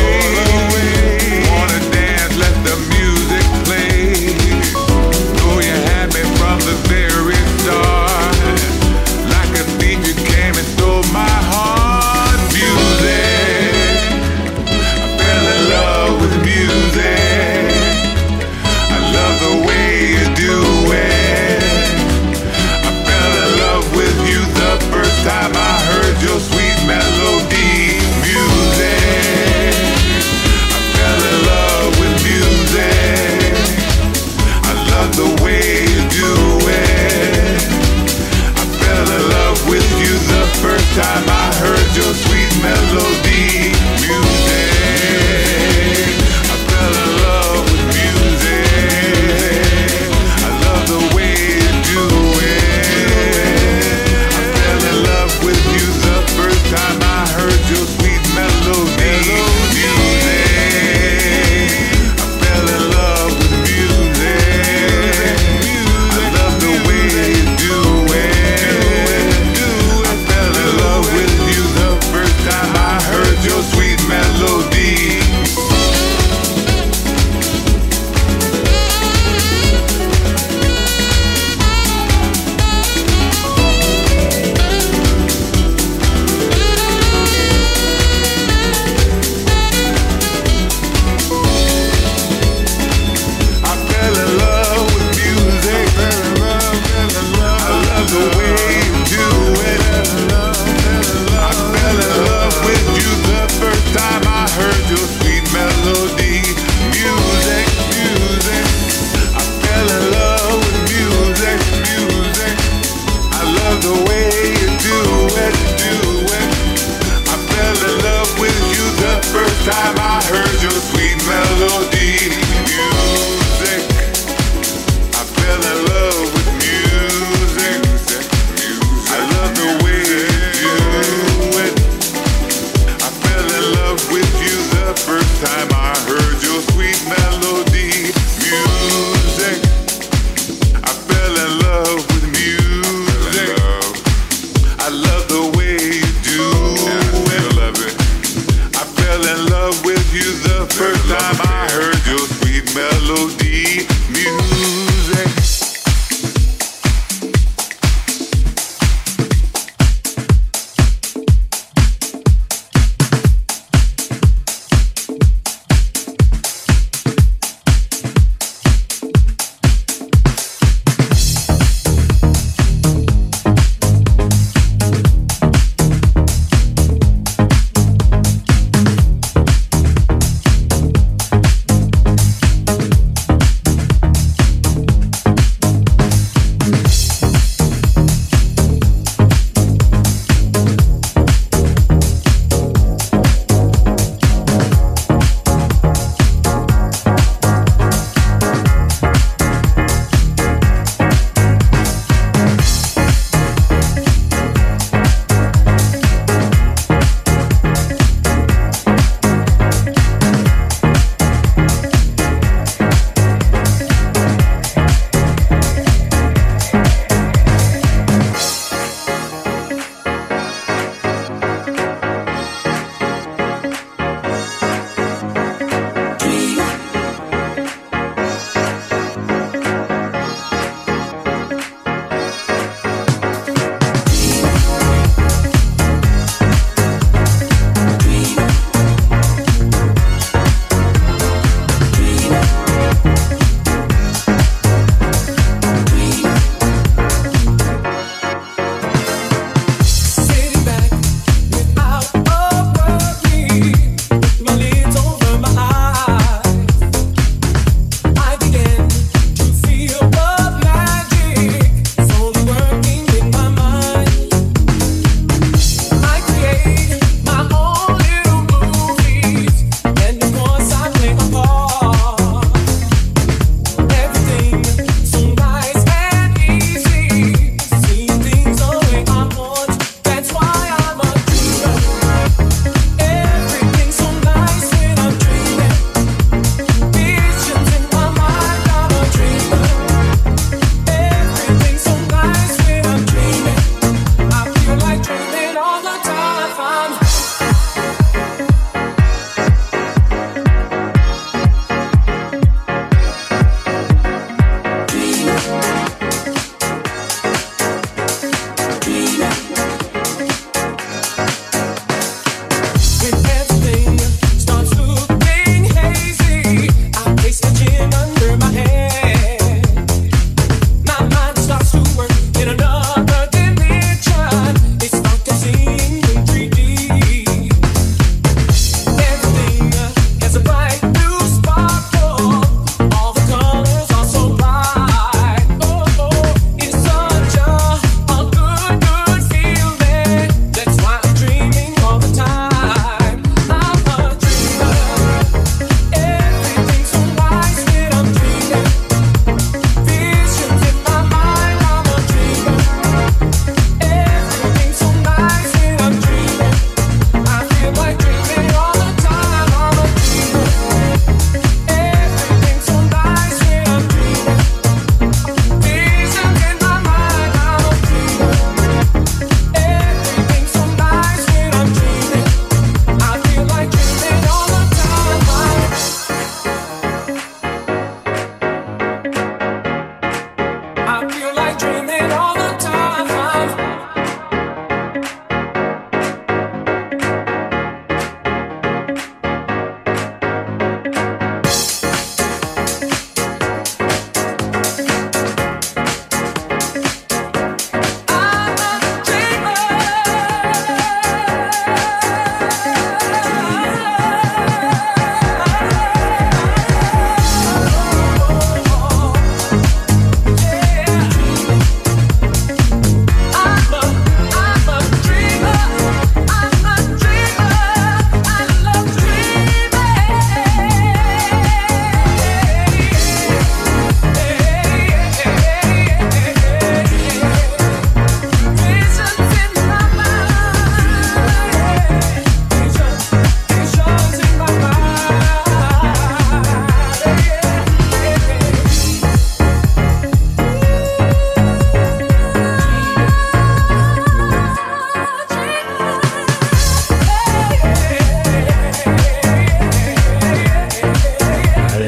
Wanna dance, let's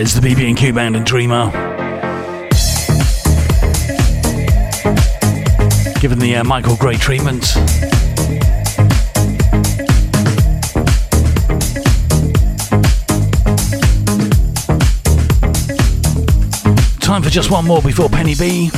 It's the B B and Q Band and Dreamer. Given the uh, Michael Gray treatment. Time for just one more before Penny B.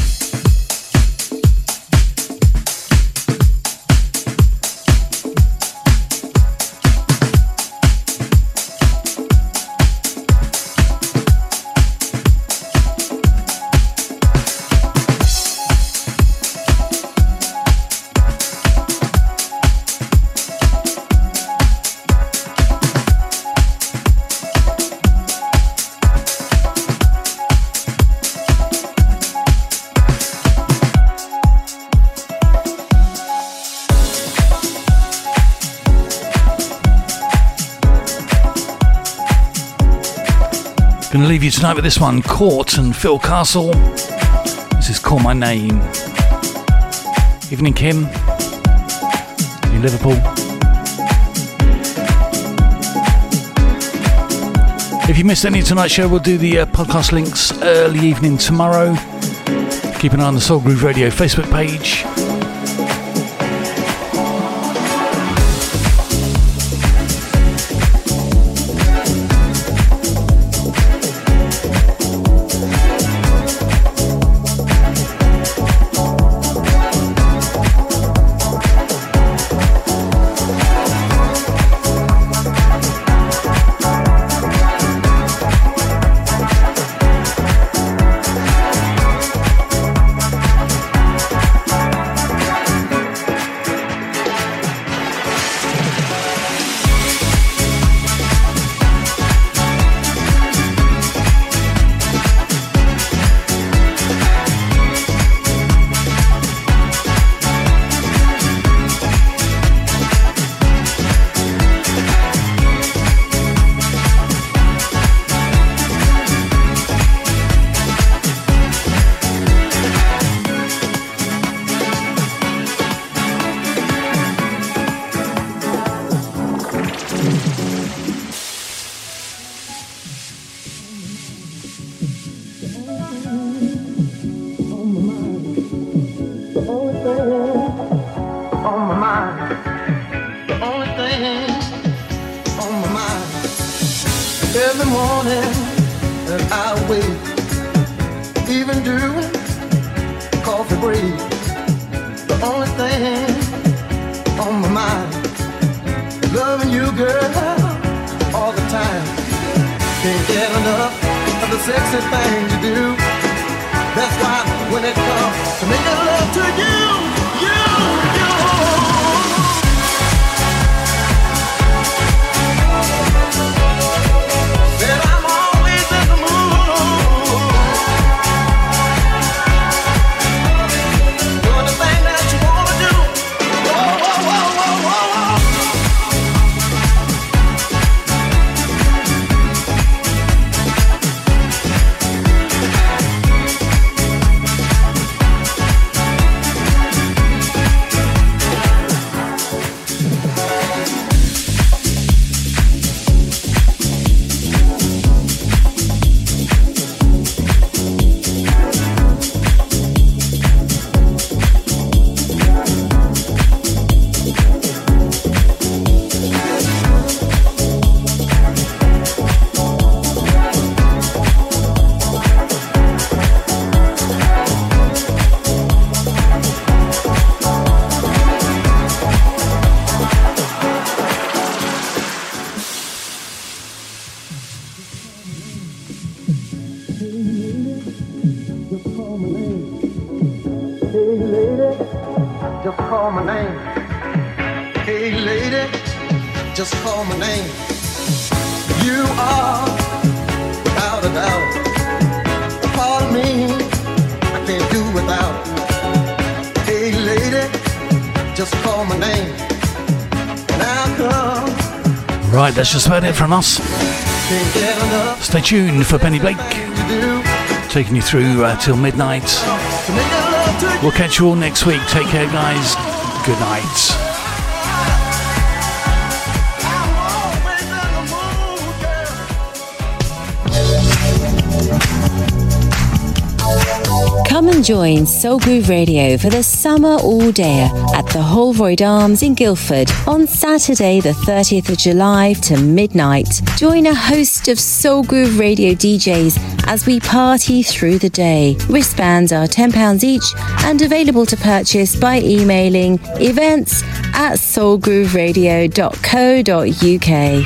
Gonna leave you tonight with this one, Kort and Phil Castle. This is Call My Name. Evening, Kim, in Liverpool. If you missed any of tonight's show, we'll do the uh, podcast links early evening tomorrow. Keep an eye on the Soul Groove Radio Facebook page. That's just about it from us. Stay tuned for Penny Blake, taking you through uh, till midnight. We'll catch you all next week. Take care, guys. Good night. Come and join Soul Groove Radio for the Summer All Dayer at the Holroyd Arms in Guildford on Saturday the thirtieth of July to midnight. Join a host of Soul Groove Radio D Js as we party through the day. Wristbands are ten pounds each and available to purchase by emailing events at soul groove radio dot co dot u k.